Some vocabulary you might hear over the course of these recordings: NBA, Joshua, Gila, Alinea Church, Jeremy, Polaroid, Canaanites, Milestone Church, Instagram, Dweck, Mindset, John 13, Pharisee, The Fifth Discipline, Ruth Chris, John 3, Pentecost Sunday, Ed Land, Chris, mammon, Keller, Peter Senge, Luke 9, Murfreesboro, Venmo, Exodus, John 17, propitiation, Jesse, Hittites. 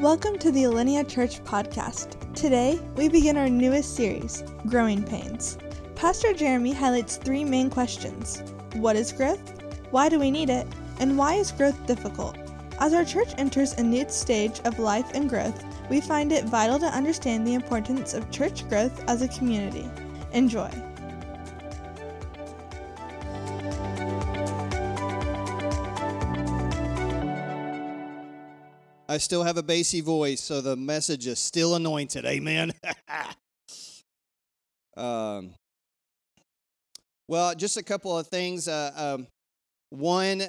Welcome to the Alinea Church podcast. Today, we begin our newest series, Growing Pains. Pastor Jeremy highlights three main questions. What is growth? Why do we need it? And why is growth difficult? As our church enters a new stage of life and growth, we find it vital to understand the importance of church growth as a community. Enjoy. I still have a bassy voice, so the message is still anointed. Amen. Well, just a couple of things. One,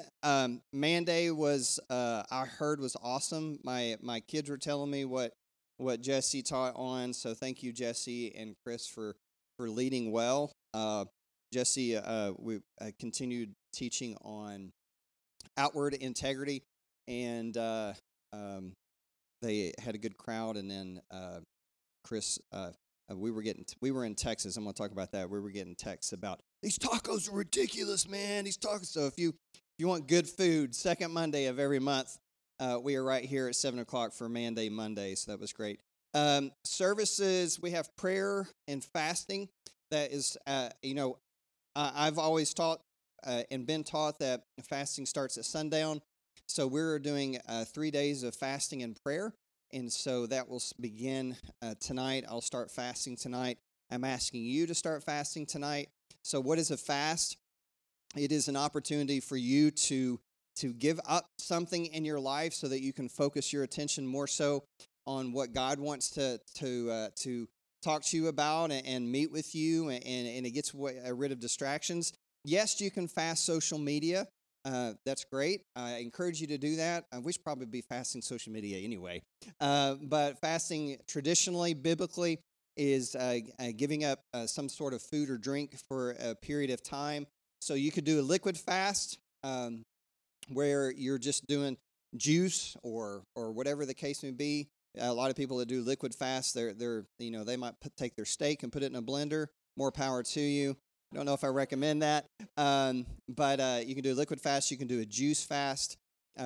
Monday was I heard was awesome. My kids were telling me what Jesse taught on. So thank you, Jesse and Chris, for leading well. Jesse, we continued teaching on outward integrity and. They had a good crowd, and then Chris, we were in Texas. I'm going to talk about that. We were getting texts about these tacos are ridiculous, man. These tacos. So if you want good food, second Monday of every month, we are right here at 7:00 for Monday Monday. So that was great. Services. We have prayer and fasting. That is, I've always taught and been taught that fasting starts at sundown. So we're doing 3 days of fasting and prayer, and so that will begin tonight. I'll start fasting tonight. I'm asking you to start fasting tonight. So what is a fast? It is an opportunity for you to give up something in your life so that you can focus your attention more so on what God wants to talk to you about and meet with you, and it gets rid of distractions. Yes, you can fast social media. That's great. I encourage you to do that. We should probably be fasting social media anyway. But fasting traditionally, biblically, is giving up some sort of food or drink for a period of time. So you could do a liquid fast where you're just doing juice or whatever the case may be. A lot of people that do liquid fast, they might take their steak and put it in a blender. More power to you. I don't know if I recommend that, but you can do a liquid fast, you can do a juice fast,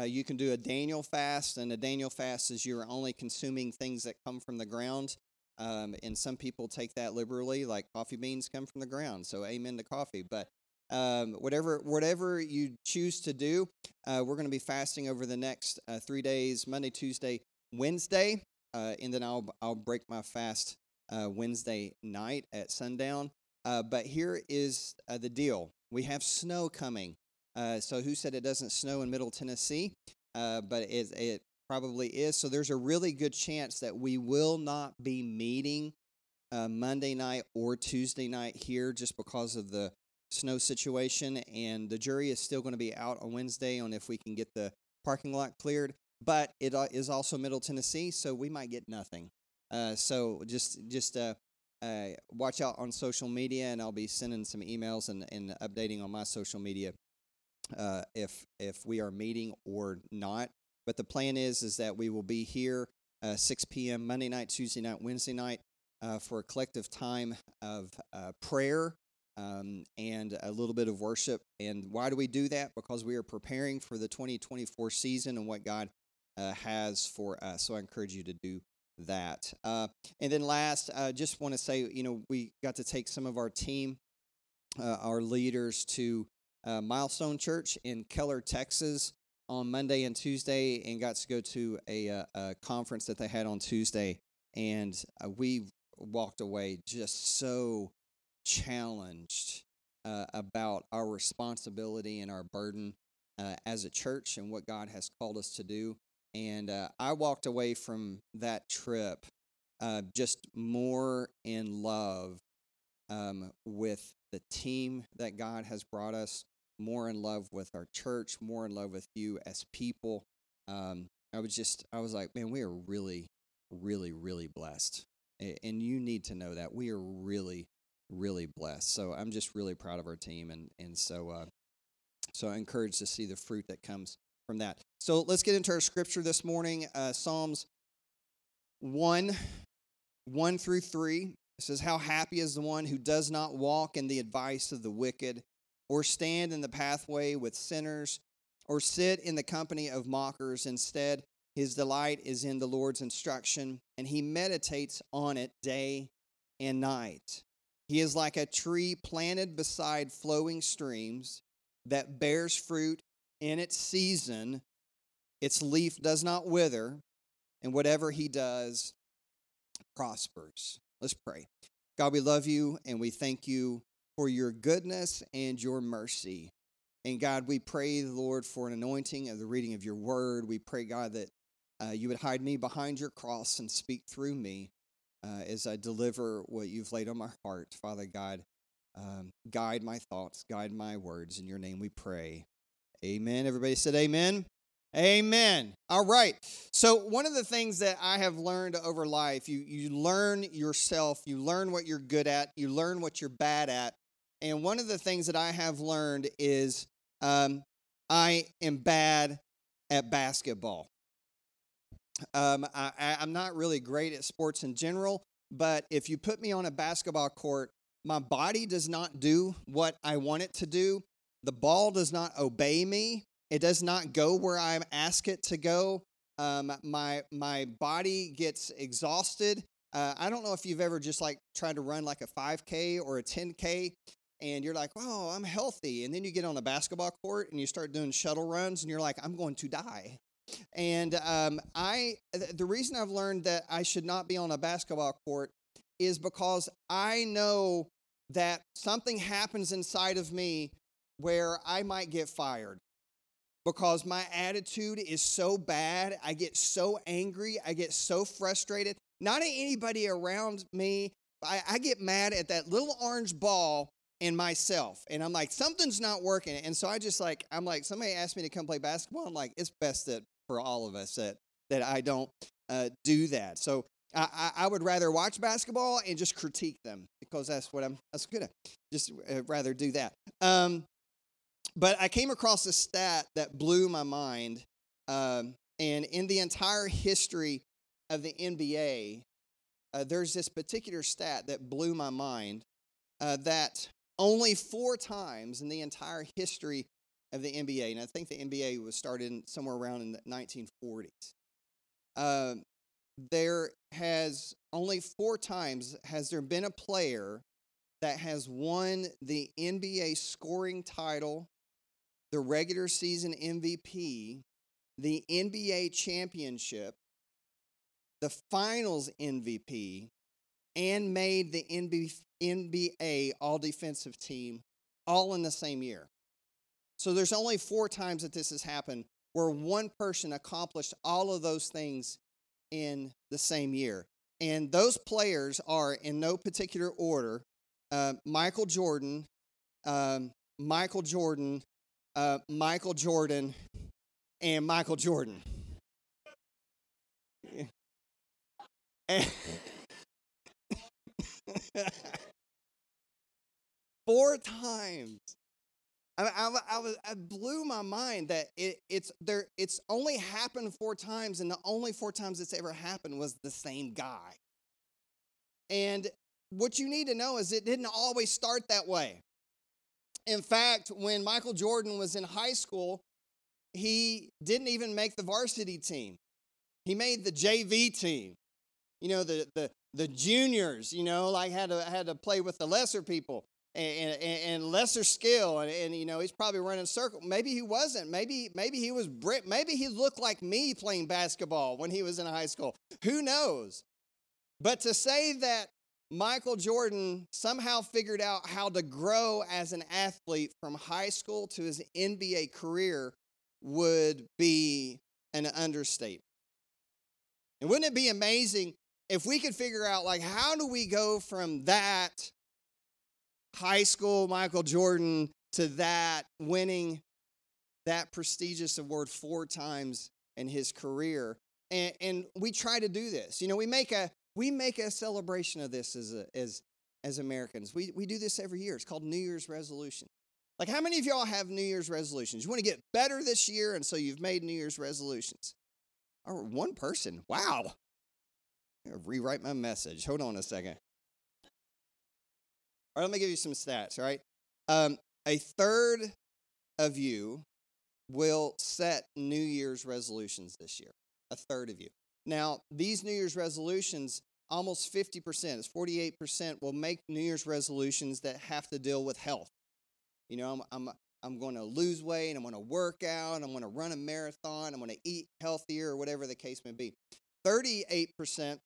you can do a Daniel fast, and a Daniel fast is you're only consuming things that come from the ground, and some people take that liberally, like coffee beans come from the ground, so amen to coffee, but whatever you choose to do, we're going to be fasting over the next 3 days, Monday, Tuesday, Wednesday, and then I'll break my fast Wednesday night at sundown. But here is the deal. We have snow coming. So who said it doesn't snow in Middle Tennessee? But it probably is. So there's a really good chance that we will not be meeting Monday night or Tuesday night here just because of the snow situation. And the jury is still going to be out on Wednesday on if we can get the parking lot cleared. But it is also Middle Tennessee, so we might get nothing. So just watch out on social media, and I'll be sending some emails and updating on my social media if we are meeting or not. But the plan is that we will be here 6 p.m. Monday night, Tuesday night, Wednesday night for a collective time of prayer and a little bit of worship. And why do we do that? Because we are preparing for the 2024 season and what God has for us. So I encourage you to do that. And then last, I just want to say, we got to take some of our team, our leaders, to Milestone Church in Keller, Texas on Monday and Tuesday, and got to go to a conference that they had on Tuesday. And we walked away just so challenged about our responsibility and our burden as a church and what God has called us to do. And I walked away from that trip just more in love with the team that God has brought us, more in love with our church, more in love with you as people. I was like, man, we are really, really, really blessed. And you need to know that. We are really, really blessed. So I'm just really proud of our team. And so I'm encouraged to see the fruit that comes from that. So let's get into our scripture this morning, Psalms 1 through 3. It says, "How happy is the one who does not walk in the advice of the wicked, or stand in the pathway with sinners, or sit in the company of mockers. Instead, His delight is in the Lord's instruction, and he meditates on it day and night. He is like a tree planted beside flowing streams that bears fruit in its season. Its leaf does not wither, and whatever he does prospers. Let's pray. God, we love you, and we thank you for your goodness and your mercy. And God, we pray, Lord, for an anointing of the reading of your word. We pray, God, that you would hide me behind your cross and speak through me as I deliver what you've laid on my heart. Father God, guide my thoughts, guide my words. In your name we pray. Amen. Everybody said amen. Amen. All right. So one of the things that I have learned over life, you learn yourself, you learn what you're good at, you learn what you're bad at. And one of the things that I have learned is I am bad at basketball. I'm not really great at sports in general, but if you put me on a basketball court, my body does not do what I want it to do. The ball does not obey me. It does not go where I ask it to go. My body gets exhausted. I don't know if you've ever just like tried to run like a 5K or a 10K. And you're like, oh, I'm healthy. And then you get on a basketball court and you start doing shuttle runs and you're like, I'm going to die. And the reason I've learned that I should not be on a basketball court is because I know that something happens inside of me where I might get fired because my attitude is so bad. I get so angry. I get so frustrated. Not at anybody around me. I get mad at that little orange ball and myself. And I'm like, something's not working. And so I'm like, somebody asked me to come play basketball. I'm like, it's best that for all of us that I don't do that. So I would rather watch basketball and just critique them because that's what that's good at. Just rather do that. But I came across a stat that blew my mind. And in the entire history of the NBA, there's this particular stat that blew my mind that only 4 times in the entire history of the NBA, and I think the NBA was started somewhere around in the 1940s, there has only 4 times has there been a player that has won the NBA scoring title, the regular season MVP, the NBA championship, the finals MVP, and made the NBA all-defensive team all in the same year. So there's only 4 times that this has happened where one person accomplished all of those things in the same year. And those players are, in no particular order, Michael Jordan, and Michael Jordan. And 4 times. I blew my mind that it's there. It's only happened 4 times, and the only 4 times it's ever happened was the same guy. And what you need to know is it didn't always start that way. In fact, when Michael Jordan was in high school, he didn't even make the varsity team. He made the JV team. You know, the juniors, you know, like had to play with the lesser people and lesser skill. And you know, he's probably running a circle. Maybe he wasn't. Maybe he was Brit. Maybe he looked like me playing basketball when he was in high school. Who knows? But to say that Michael Jordan somehow figured out how to grow as an athlete from high school to his NBA career would be an understatement. And wouldn't it be amazing if we could figure out, like, how do we go from that high school Michael Jordan to that winning that prestigious award 4 times in his career? And we try to do this. You know, we make a celebration of this as Americans. We do this every year. It's called New Year's resolution. Like, how many of y'all have New Year's resolutions? You want to get better this year, and so you've made New Year's resolutions. Or one person. Wow. I'm going to rewrite my message. Hold on a second. All right, let me give you some stats, all right? A third of you will set New Year's resolutions this year. a third of you. Now, these New Year's resolutions, almost 50%, it's 48%, will make New Year's resolutions that have to deal with health. You know, I'm going to lose weight, I'm going to work out, I'm going to run a marathon, I'm going to eat healthier, or whatever the case may be. 38%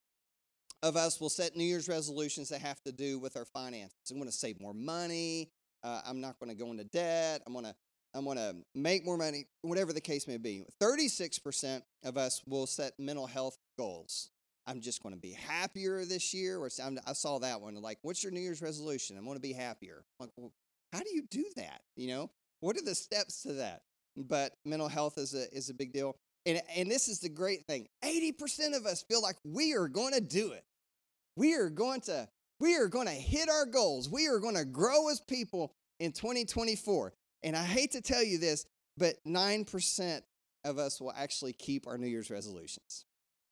of us will set New Year's resolutions that have to do with our finances. I'm going to save more money, I'm not going to go into debt, I'm going to make more money, whatever the case may be. 36% of us will set mental health goals. I'm just going to be happier this year. Or I saw that one. Like, what's your New Year's resolution? I'm going to be happier. Like, well, how do you do that? You know, what are the steps to that? But mental health is a big deal. And this is the great thing. 80% of us feel like we are going to do it. We are going to hit our goals. We are going to grow as people in 2024. And I hate to tell you this, but 9% of us will actually keep our New Year's resolutions.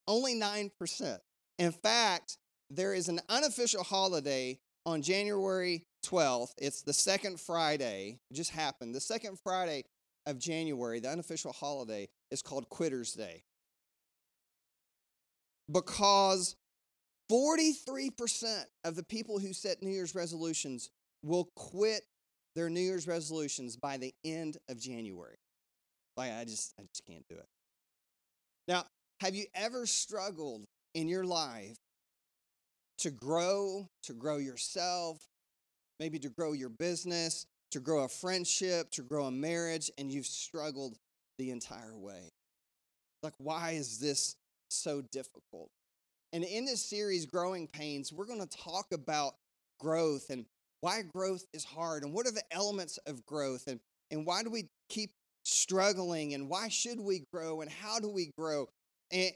Only 9%. In fact, there is an unofficial holiday on January 12th. It's the second Friday. It just happened. The second Friday of January, the unofficial holiday, is called Quitter's Day. Because 43% of the people who set New Year's resolutions will quit their New Year's resolutions by the end of January. Like, I just can't do it. Now, have you ever struggled in your life to grow yourself, maybe to grow your business, to grow a friendship, to grow a marriage, and you've struggled the entire way? Like, why is this so difficult? And in this series, Growing Pains, we're going to talk about growth and why growth is hard, and what are the elements of growth, and why do we keep struggling, and why should we grow, and how do we grow?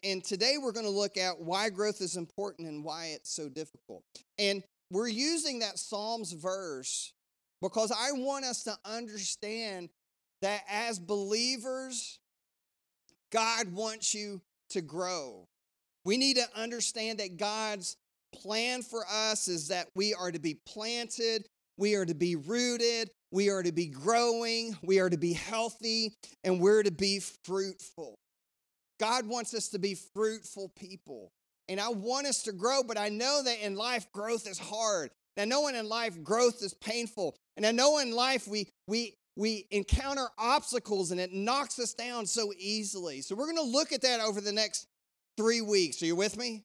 And today we're going to look at why growth is important and why it's so difficult. And we're using that Psalms verse because I want us to understand that as believers, God wants you to grow. We need to understand that God's plan for us is that we are to be planted, we are to be rooted, we are to be growing, we are to be healthy, and we're to be fruitful. God wants us to be fruitful people. And I want us to grow, but I know that in life, growth is hard. And I know in life, growth is painful. And I know in life, we encounter obstacles and it knocks us down so easily. So we're going to look at that over the next 3 weeks. Are you with me?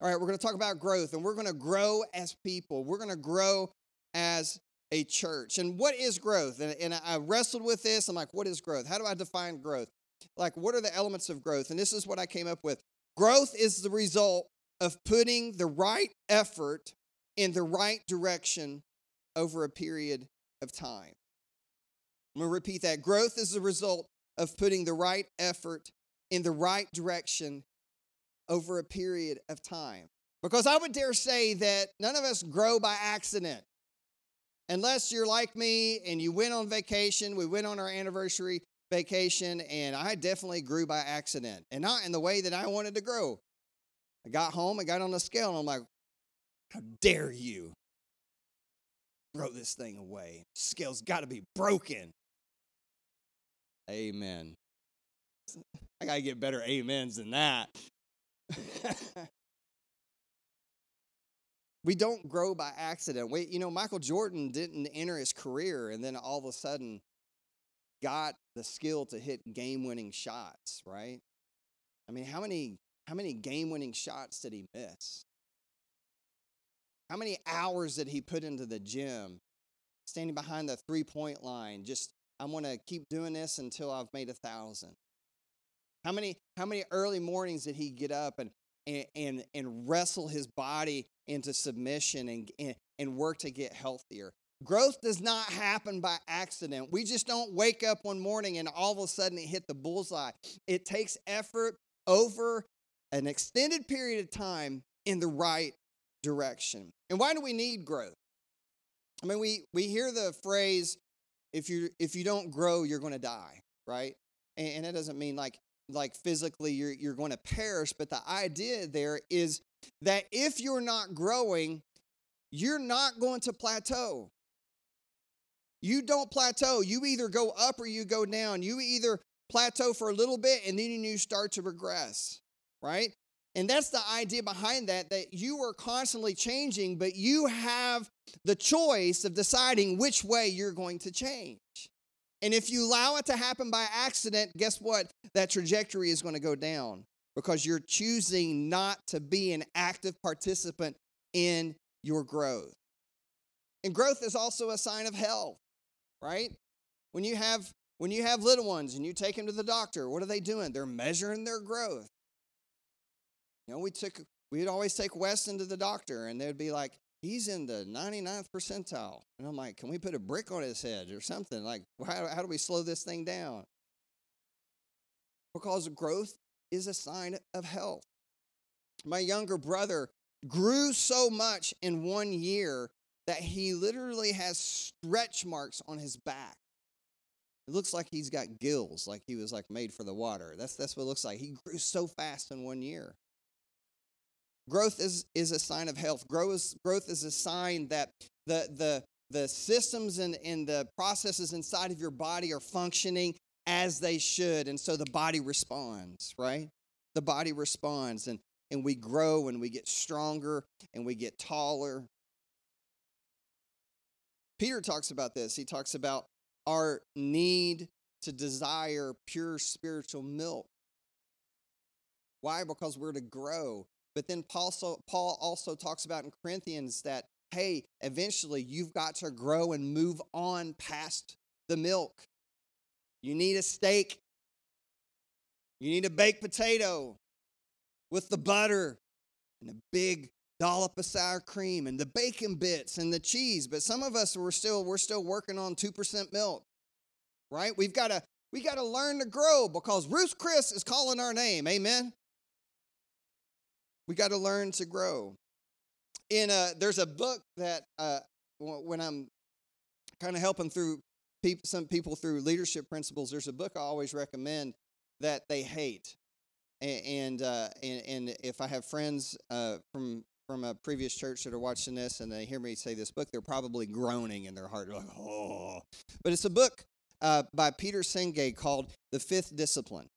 All right, we're going to talk about growth, and we're going to grow as people. We're going to grow as a church. And what is growth? And I wrestled with this. I'm like, what is growth? How do I define growth? Like, what are the elements of growth? And this is what I came up with. Growth is the result of putting the right effort in the right direction over a period of time. I'm going to repeat that. Growth is the result of putting the right effort in the right direction over a period of time. Because I would dare say that none of us grow by accident. Unless you're like me and you went on vacation, we went on our anniversary vacation, and I definitely grew by accident, and not in the way that I wanted to grow. I got home, I got on the scale, and I'm like, how dare you throw this thing away? Scale's got to be broken. Amen. I got to get better amens than that. We don't grow by accident. We, you know, Michael Jordan didn't enter his career and then all of a sudden got the skill to hit game-winning shots, right? I mean, how many game-winning shots did he miss? How many hours did he put into the gym, standing behind the three-point line? Just, I'm going to keep doing this until I've made 1,000. How many early mornings did he get up and wrestle his body into submission and work to get healthier? Growth does not happen by accident. We just don't wake up one morning and all of a sudden it hit the bullseye. It takes effort over an extended period of time in the right direction. And why do we need growth? I mean, we hear the phrase, if you don't grow, you're going to die, right? And that doesn't mean like physically you're going to perish, but the idea there is that if you're not growing, you're not going to plateau. You don't plateau. You either go up or you go down. You either plateau for a little bit and then you start to regress. right? And that's the idea behind that you are constantly changing, but you have the choice of deciding which way you're going to change. And if you allow it to happen by accident, guess what? That trajectory is going to go down because you're choosing not to be an active participant in your growth. And growth is also a sign of health, right? When you have little ones and you take them to the doctor, what are they doing? They're measuring their growth. You know, we'd always take Weston to the doctor, and they'd be like, he's in the 99th percentile. And I'm like, can we put a brick on his head or something? Like, how do we slow this thing down? Because growth is a sign of health. My younger brother grew so much in 1 year that he literally has stretch marks on his back. It looks like he's got gills, like he was made for the water. That's what it looks like. He grew so fast in 1 year. Growth is a sign of health. Growth is a sign that the systems and the processes inside of your body are functioning as they should. And so the body responds, right? The body responds and we grow and we get stronger and we get taller. Peter talks about this. He talks about our need to desire pure spiritual milk. Why? Because we're to grow. But then Paul also talks about in Corinthians that, hey, eventually you've got to grow and move on past the milk. You need a steak. You need a baked potato with the butter and a big dollop of sour cream and the bacon bits and the cheese. But some of us, we're still working on 2% milk, right? We got to learn to grow because Ruth Chris is calling our name. Amen. We got to learn to grow. There's a book that when I'm kind of helping through some people through leadership principles, there's a book I always recommend that they hate. And if I have friends from a previous church that are watching this and they hear me say this book, they're probably groaning in their heart. They're like, oh. But it's a book by Peter Senge called The Fifth Discipline.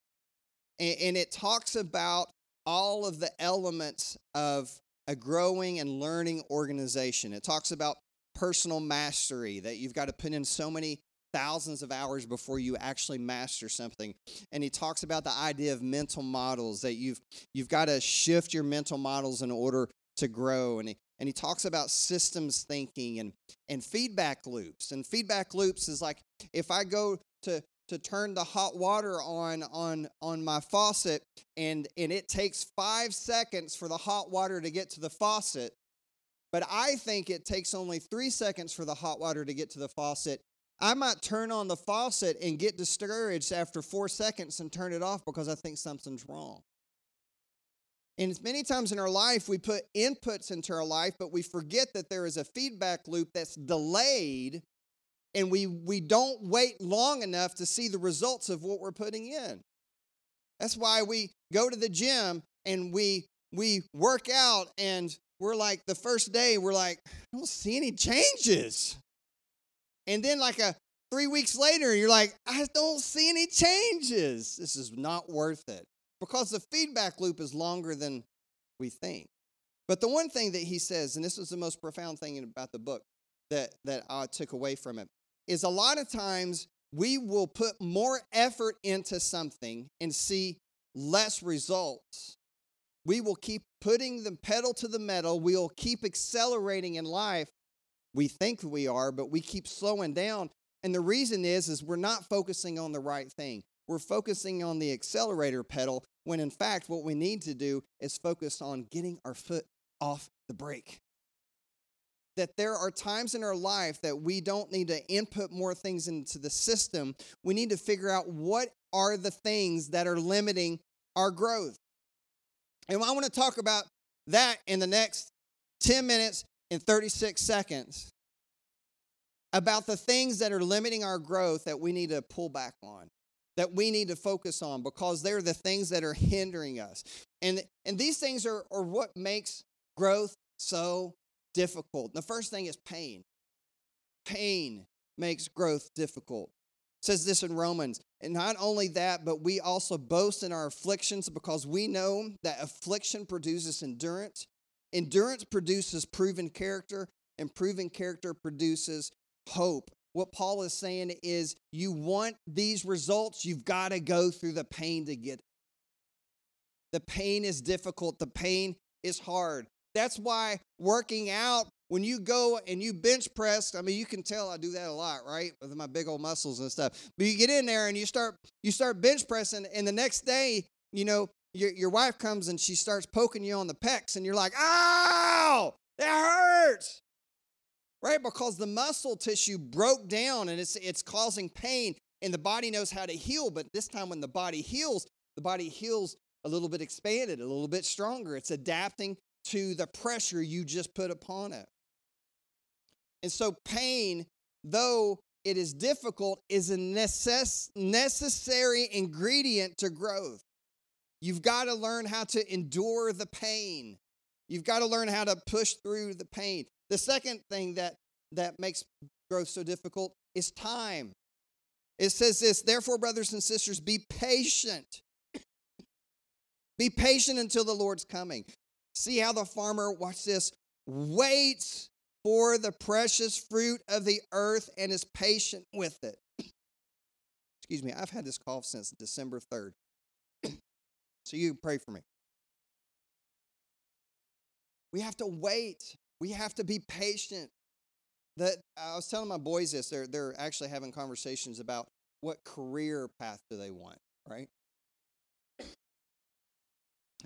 And it talks about all of the elements of a growing and learning organization. It talks about personal mastery, that you've got to put in so many thousands of hours before you actually master something. And he talks about the idea of mental models, that you've got to shift your mental models in order to grow. And he talks about systems thinking and feedback loops. And feedback loops is like if I go to turn the hot water on my faucet and it takes 5 seconds for the hot water to get to the faucet, but I think it takes only 3 seconds for the hot water to get to the faucet, I might turn on the faucet and get discouraged after 4 seconds and turn it off because I think something's wrong. And many times in our life, we put inputs into our life, but we forget that there is a feedback loop that's delayed. And we don't wait long enough to see the results of what we're putting in. That's why we go to the gym and we work out and we're like the first day, we're like, I don't see any changes. And then 3 weeks later, you're like, I don't see any changes. This is not worth it because the feedback loop is longer than we think. But the one thing that he says, and this was the most profound thing about the book that I took away from it, is a lot of times we will put more effort into something and see less results. We will keep putting the pedal to the metal. We'll keep accelerating in life. We think we are, but we keep slowing down. And the reason is we're not focusing on the right thing. We're focusing on the accelerator pedal when, in fact, what we need to do is focus on getting our foot off the brake. That there are times in our life that we don't need to input more things into the system. We need to figure out what are the things that are limiting our growth. And I want to talk about that in the next 10 minutes and 36 seconds about the things that are limiting our growth that we need to pull back on, that we need to focus on, because they're the things that are hindering us. And these things are what makes growth so difficult. The first thing is pain. Pain makes growth difficult. says this in Romans. And not only that, but we also boast in our afflictions because we know that affliction produces endurance. Endurance produces proven character, and proven character produces hope. What Paul is saying is you want these results, you've got to go through the pain to get it. The pain is difficult. The pain is hard. That's why working out, when you go and you bench press, I mean, you can tell I do that a lot, right? With my big old muscles and stuff. But you get in there and you start bench pressing, and the next day, you know, your wife comes and she starts poking you on the pecs, and you're like, ow, that hurts, right? Because the muscle tissue broke down, and it's causing pain, and the body knows how to heal. But this time when the body heals a little bit expanded, a little bit stronger. It's adapting to the pressure you just put upon it. And so pain, though it is difficult, is a necessary ingredient to growth. You've got to learn how to endure the pain. You've got to learn how to push through the pain. The second thing that makes growth so difficult is time. It says this, therefore, brothers and sisters, be patient. Be patient until the Lord's coming. See how the farmer, watch this, waits for the precious fruit of the earth and is patient with it. Excuse me, I've had this cough since December 3rd. So you pray for me. We have to wait. We have to be patient. I was telling my boys this. They're actually having conversations about what career path do they want, right?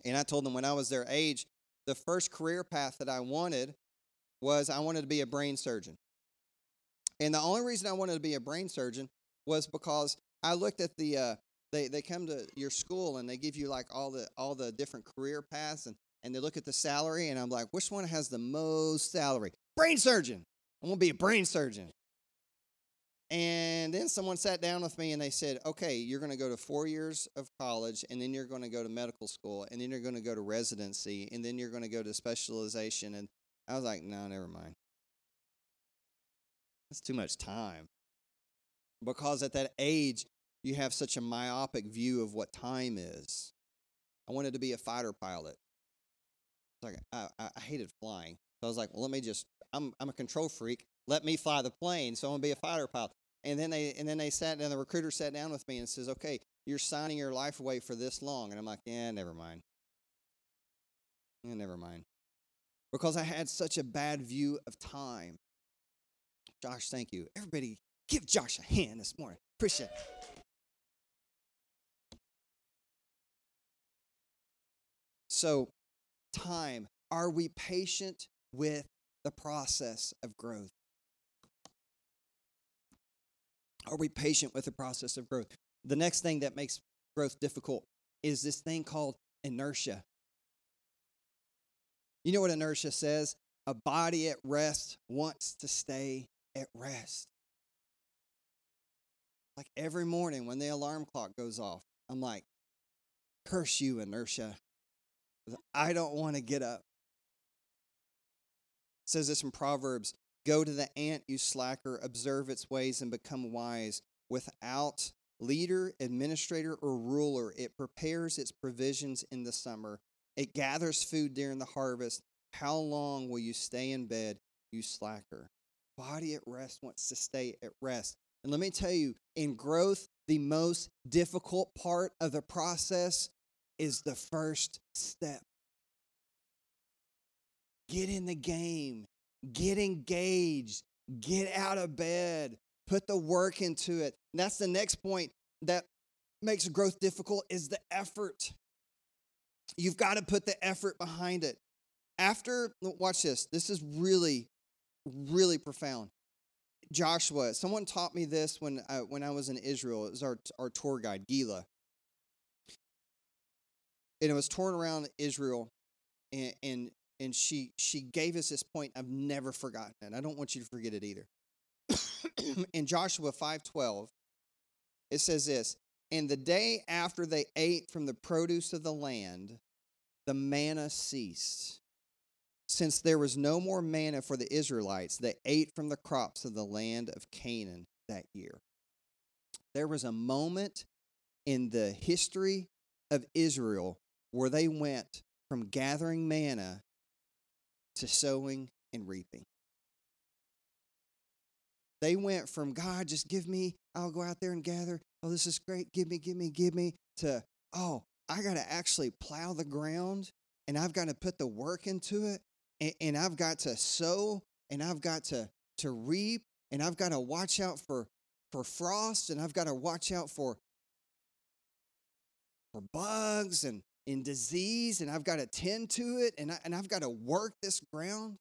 And I told them when I was their age, the first career path that I wanted was I wanted to be a brain surgeon. And the only reason I wanted to be a brain surgeon was because I looked at the They come to your school and they give you like all the different career paths and they look at the salary and I'm like, which one has the most salary? Brain surgeon. I want to be a brain surgeon. And then someone sat down with me and they said, okay, you're going to go to 4 years of college and then you're going to go to medical school and then you're going to go to residency and then you're going to go to specialization. And I was like, no, never mind. That's too much time. Because at that age, you have such a myopic view of what time is. I wanted to be a fighter pilot. It's like I hated flying. So I was like, well, I'm a control freak. Let me fly the plane. So I'm gonna be a fighter pilot. And then they sat down, the recruiter sat down with me and says, okay, you're signing your life away for this long. And I'm like, yeah, never mind. Yeah, never mind. Because I had such a bad view of time. Josh, thank you. Everybody give Josh a hand this morning. Appreciate it. So, time. Are we patient with the process of growth? Are we patient with the process of growth? The next thing that makes growth difficult is this thing called inertia. You know what inertia says? A body at rest wants to stay at rest. Like every morning when the alarm clock goes off, I'm like, curse you, inertia. I don't want to get up. It says this in Proverbs, go to the ant, you slacker, observe its ways and become wise. Without leader, administrator, or ruler, it prepares its provisions in the summer. It gathers food during the harvest. How long will you stay in bed, you slacker? Body at rest wants to stay at rest. And let me tell you, in growth, the most difficult part of the process is the first step. Get in the game. Get engaged. Get out of bed. Put the work into it. And that's the next point that makes growth difficult is the effort. You've got to put the effort behind it. After, watch this. This is really, really profound. Joshua, someone taught me this when I was in Israel. It was our tour guide, Gila. And it was torn around Israel, and she gave us this point. I've never forgotten it. I don't want you to forget it either. In Joshua 5:12, it says this, and the day after they ate from the produce of the land, the manna ceased. Since there was no more manna for the Israelites, they ate from the crops of the land of Canaan that year. there was a moment in the history of Israel where they went from gathering manna to sowing and reaping. They went from, God, just give me, I'll go out there and gather. Oh, this is great. Give me, give me, give me. To, oh, I got to actually plow the ground, and I've got to put the work into it, and I've got to sow, and I've got to reap, and I've got to watch out for frost, and I've got to watch out for bugs and disease, and I've got to tend to it, and I've got to work this ground.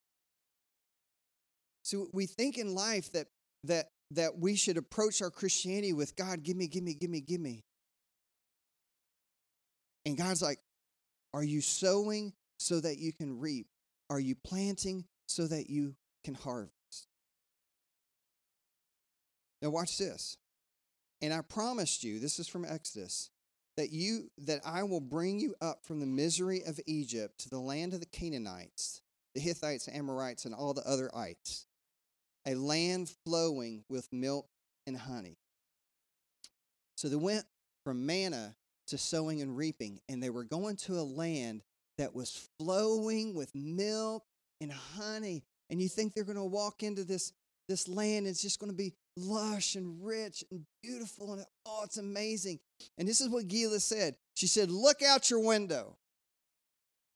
So we think in life that we should approach our Christianity with, God, give me, give me, give me, give me. And God's like, are you sowing so that you can reap? Are you planting so that you can harvest? Now watch this. And I promised you, this is from Exodus, that I will bring you up from the misery of Egypt to the land of the Canaanites, the Hittites, Amorites, and all the other ites, a land flowing with milk and honey. So they went from manna to sowing and reaping, and they were going to a land that was flowing with milk and honey. And you think they're going to walk into this land, it's just going to be lush and rich and beautiful, and oh, it's amazing. And this is what Gila said. She said, look out your window.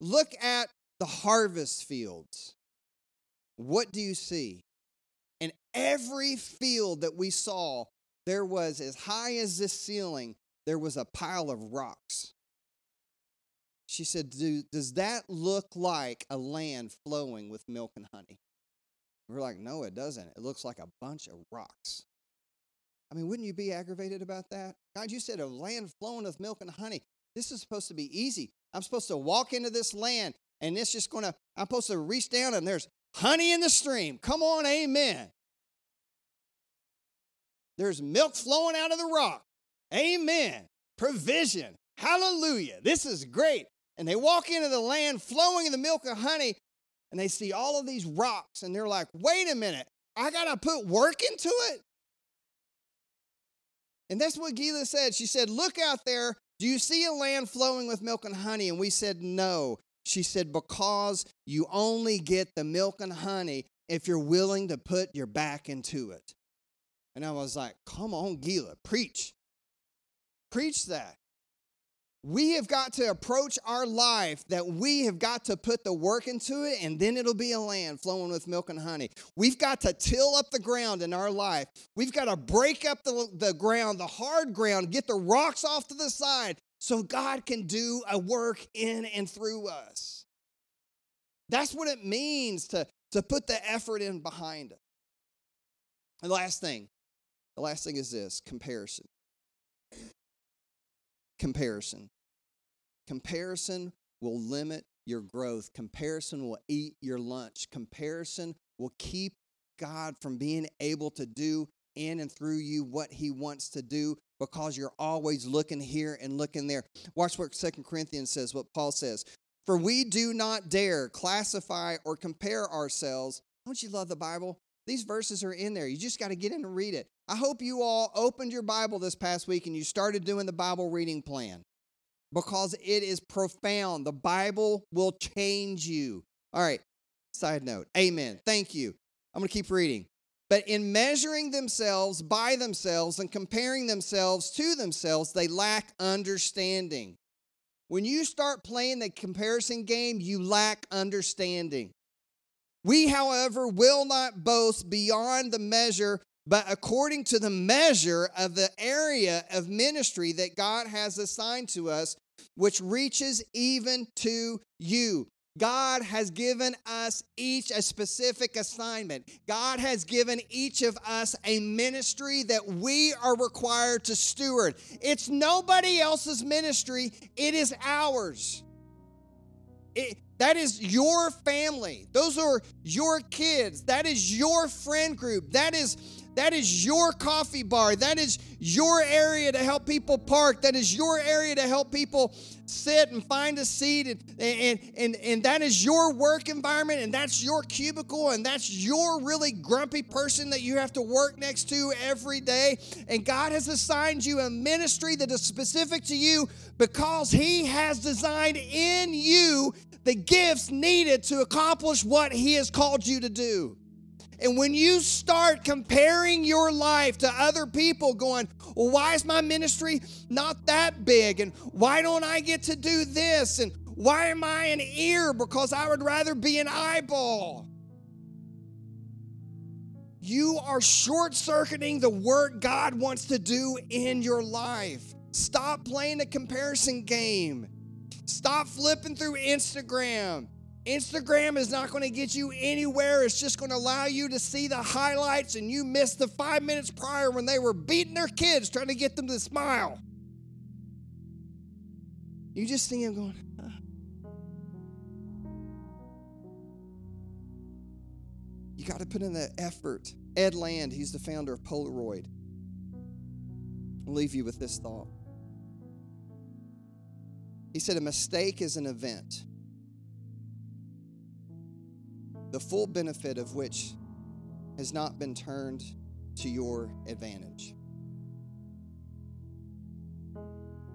Look at the harvest fields. What do you see? And every field that we saw, there was, as high as this ceiling, there was a pile of rocks. She said, does that look like a land flowing with milk and honey? We're like, no, it doesn't. It looks like a bunch of rocks. I mean, wouldn't you be aggravated about that? God, you said a land flowing with milk and honey. This is supposed to be easy. I'm supposed to walk into this land, and it's just going to, I'm supposed to reach down, and there's honey in the stream. Come on, amen. There's milk flowing out of the rock. Amen. Provision. Hallelujah. This is great. And they walk into the land flowing in the milk and honey, and they see all of these rocks, and they're like, wait a minute, I got to put work into it? And that's what Gila said. She said, look out there. Do you see a land flowing with milk and honey? And we said, no. She said, because you only get the milk and honey if you're willing to put your back into it. And I was like, come on, Gila, preach. Preach that. We have got to approach our life that we have got to put the work into it, and then it'll be a land flowing with milk and honey. We've got to till up the ground in our life. We've got to break up the ground, the hard ground, get the rocks off to the side so God can do a work in and through us. That's what it means to put the effort in behind it. And the last thing is this, comparison. Comparison will limit your growth. Comparison will eat your lunch. Comparison will keep God from being able to do in and through you what he wants to do, because you're always looking here and looking there. Watch what 2 Corinthians says, what Paul says. For we do not dare classify or compare ourselves. Don't you love the Bible? These verses are in there. You just got to get in and read it. I hope you all opened your Bible this past week and you started doing the Bible reading plan, because it is profound. The Bible will change you. All right, side note. Amen. Thank you. I'm going to keep reading. But in measuring themselves by themselves and comparing themselves to themselves, they lack understanding. When you start playing the comparison game, you lack understanding. We, however, will not boast beyond the measure, but according to the measure of the area of ministry that God has assigned to us, which reaches even to you. God has given us each a specific assignment. God has given each of us a ministry that we are required to steward. It's nobody else's ministry. It is ours. That is your family. Those are your kids. That is your friend group. That is That is your coffee bar. That is your area to help people park. That is your area to help people sit and find a seat. And that is your work environment, and that's your cubicle, and that's your really grumpy person that you have to work next to every day. And God has assigned you a ministry that is specific to you because He has designed in you the gifts needed to accomplish what He has called you to do. And when you start comparing your life to other people going, well, why is my ministry not that big? And why don't I get to do this? And why am I an ear because I would rather be an eyeball? You are short-circuiting the work God wants to do in your life. Stop playing the comparison game. Stop flipping through Instagram. Instagram is not going to get you anywhere. It's just going to allow you to see the highlights, and you missed the 5 minutes prior when they were beating their kids trying to get them to smile. You just see them going, huh? You got to put in the effort. Ed Land, he's the founder of Polaroid. I'll leave you with this thought. He said, a mistake is an event, the full benefit of which has not been turned to your advantage.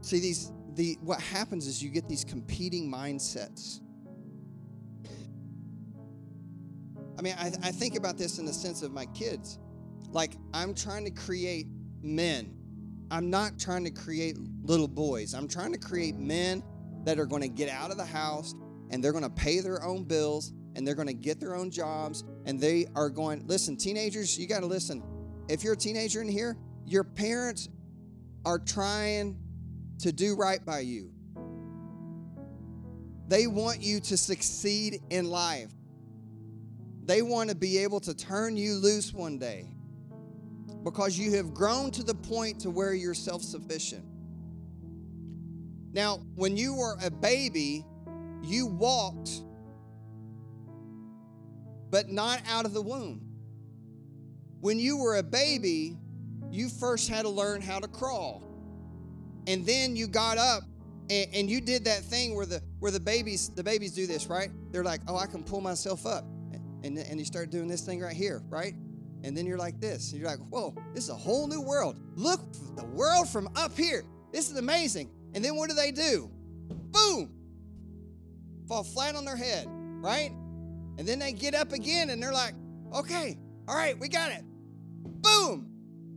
See, what happens is you get these competing mindsets. I mean, I think about this in the sense of my kids. Like, I'm trying to create men. I'm not trying to create little boys. I'm trying to create men that are going to get out of the house, and they're going to pay their own bills, and they're going to get their own jobs, and they are going, listen, teenagers, you got to listen. If you're a teenager in here, your parents are trying to do right by you. They want you to succeed in life. They want to be able to turn you loose one day because you have grown to the point to where you're self-sufficient. Now, when you were a baby, you walked, but not out of the womb. When you were a baby, you first had to learn how to crawl. And then you got up and you did that thing where the babies do this, right? They're like, oh, I can pull myself up. And you start doing this thing right here, right? And then you're like this. You're like, whoa, this is a whole new world. Look, the world from up here. This is amazing. And then what do? Boom! Fall flat on their head, right? And then they get up again, and they're like, okay, all right, we got it. Boom!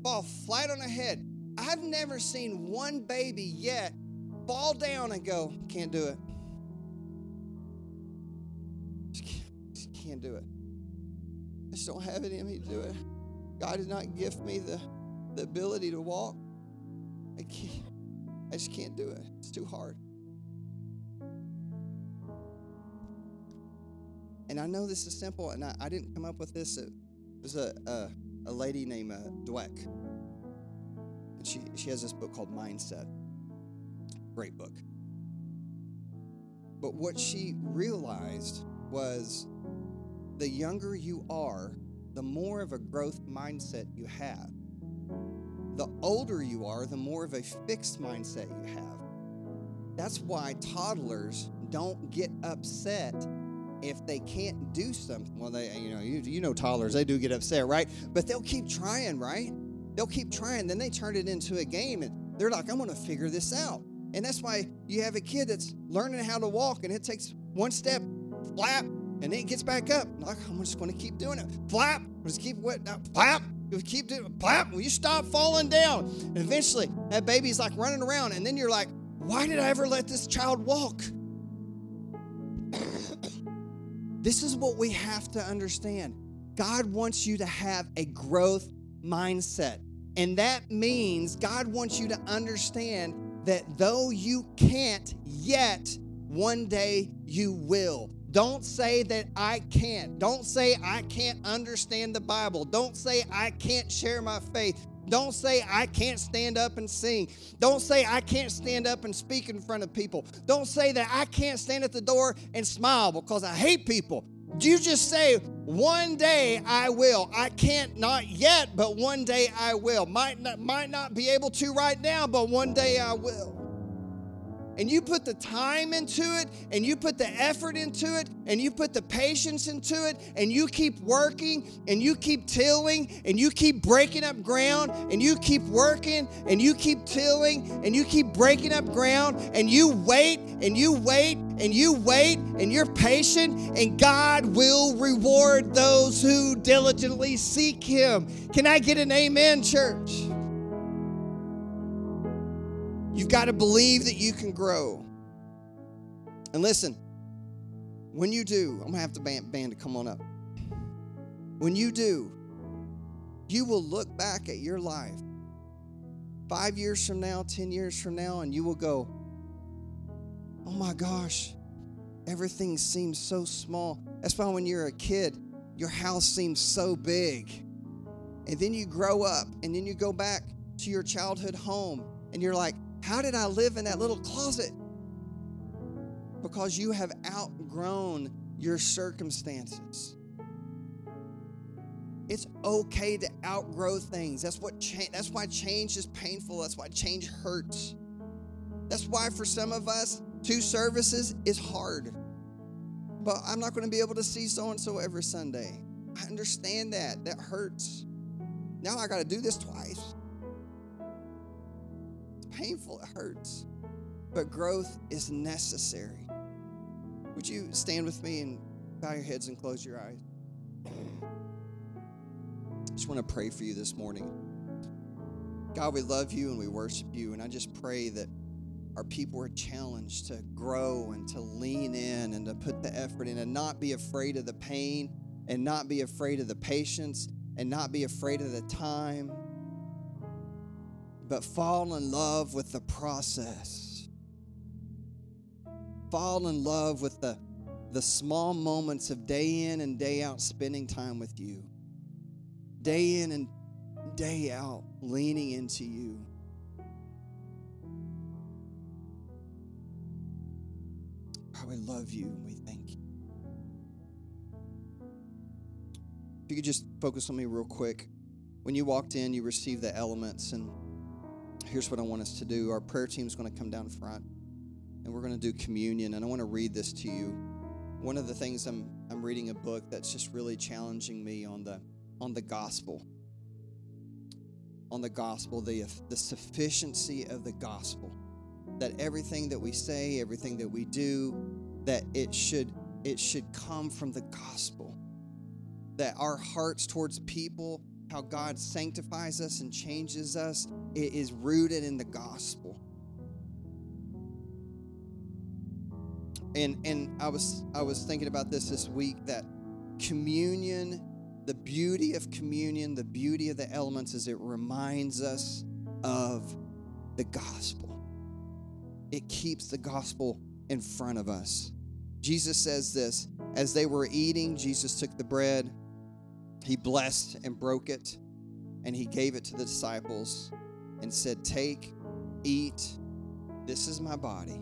Fall flat on the head. I've never seen one baby yet fall down and go, can't do it. Just can't do it. I just don't have it in me to do it. God did not gift me the ability to walk. I just can't do it. It's too hard. And I know this is simple, and I didn't come up with this. It was a lady named Dweck. And she has this book called Mindset. Great book. But what she realized was the younger you are, the more of a growth mindset you have. The older you are, the more of a fixed mindset you have. That's why toddlers don't get upset if they can't do something. Well, they, you know toddlers, they do get upset, right? But they'll keep trying, right? They'll keep trying. Then they turn it into a game, and they're like, I'm going to figure this out. And that's why you have a kid that's learning how to walk, and it takes one step, flap, and then it gets back up. Like, I'm just going to keep doing it. Flap. Just keep what? Flap. You keep doing it. Flap. Well, you stop falling down. And eventually, that baby's like running around, and then you're like, why did I ever let this child walk? This is what we have to understand. God wants you to have a growth mindset. And that means God wants you to understand that though you can't yet, one day you will. Don't say that I can't. Don't say I can't understand the Bible. Don't say I can't share my faith. Don't say I can't stand up and sing. Don't say I can't stand up and speak in front of people. Don't say that I can't stand at the door and smile because I hate people. Do you just say, one day I will? I can't, not yet, but one day I will. Might not be able to right now, but one day I will. And you put the time into it, and you put the effort into it, and you put the patience into it, and you keep working, and you keep tilling, and you keep breaking up ground, and you keep working, and you keep tilling, and you keep breaking up ground, and you wait, and you wait, and you wait, and you're patient, and God will reward those who diligently seek Him. Can I get an amen, church? You've got to believe that you can grow. And listen, when you do, I'm going to have the band to come on up. When you do, you will look back at your life 5 years from now, 10 years from now, and you will go, oh my gosh, everything seems so small. That's why when you're a kid, your house seems so big. And then you grow up, and then you go back to your childhood home, and you're like, how did I live in that little closet? Because you have outgrown your circumstances. It's okay to outgrow things. That's why change is painful. That's why change hurts. That's why for some of us, 2 services is hard. But I'm not going to be able to see so-and-so every Sunday. I understand that. That hurts. Now I got to do this twice. Painful, it hurts, but growth is necessary. Would you stand with me and bow your heads and close your eyes? I just want to pray for you this morning. God, we love you and we worship you, and I just pray that our people are challenged to grow and to lean in and to put the effort in and not be afraid of the pain and not be afraid of the patience and not be afraid of the time, but fall in love with the process. Fall in love with the small moments of day in and day out spending time with you. Day in and day out leaning into you. God, we love you and we thank you. If you could just focus on me real quick. When you walked in, you received the elements, and here's what I want us to do. Our prayer team is going to come down front, and we're going to do communion. And I want to read this to you. One of the things I'm reading a book that's just really challenging me on the gospel, the sufficiency of the gospel. That everything that we say, everything that we do, that it should come from the gospel. That our hearts towards people, how God sanctifies us and changes us, it is rooted in the gospel. And I was thinking about this week, that communion, the beauty of communion, the beauty of the elements is it reminds us of the gospel. It keeps the gospel in front of us. Jesus says this, as they were eating, Jesus took the bread, He blessed and broke it, and He gave it to the disciples and said, take, eat, this is my body.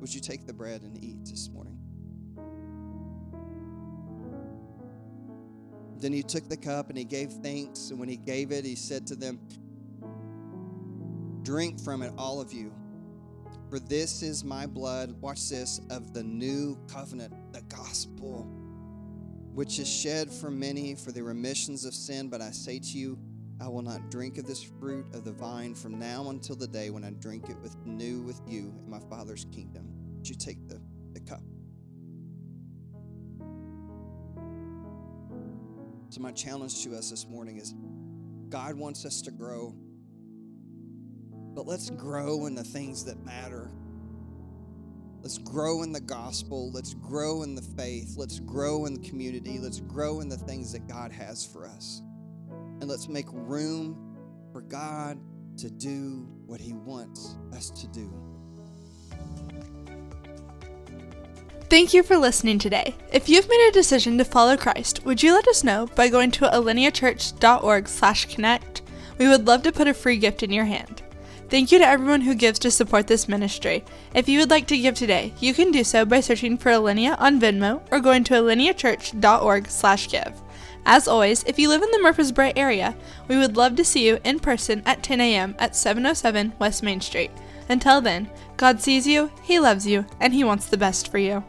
Would you take the bread and eat this morning? Then He took the cup and He gave thanks, and when He gave it, He said to them, drink from it, all of you, for this is my blood, watch this, of the new covenant, the gospel, which is shed for many for the remissions of sin. But I say to you, I will not drink of this fruit of the vine from now until the day when I drink it with you in my Father's kingdom. Would you take the cup? So my challenge to us this morning is, God wants us to grow, but let's grow in the things that matter. Let's grow in the gospel. Let's grow in the faith. Let's grow in the community. Let's grow in the things that God has for us. And let's make room for God to do what He wants us to do. Thank you for listening today. If you've made a decision to follow Christ, would you let us know by going to alineachurch.org/connect? We would love to put a free gift in your hand. Thank you to everyone who gives to support this ministry. If you would like to give today, you can do so by searching for Alinea on Venmo or going to alineachurch.org/give. As always, if you live in the Murfreesboro area, we would love to see you in person at 10 a.m. at 707 West Main Street. Until then, God sees you, He loves you, and He wants the best for you.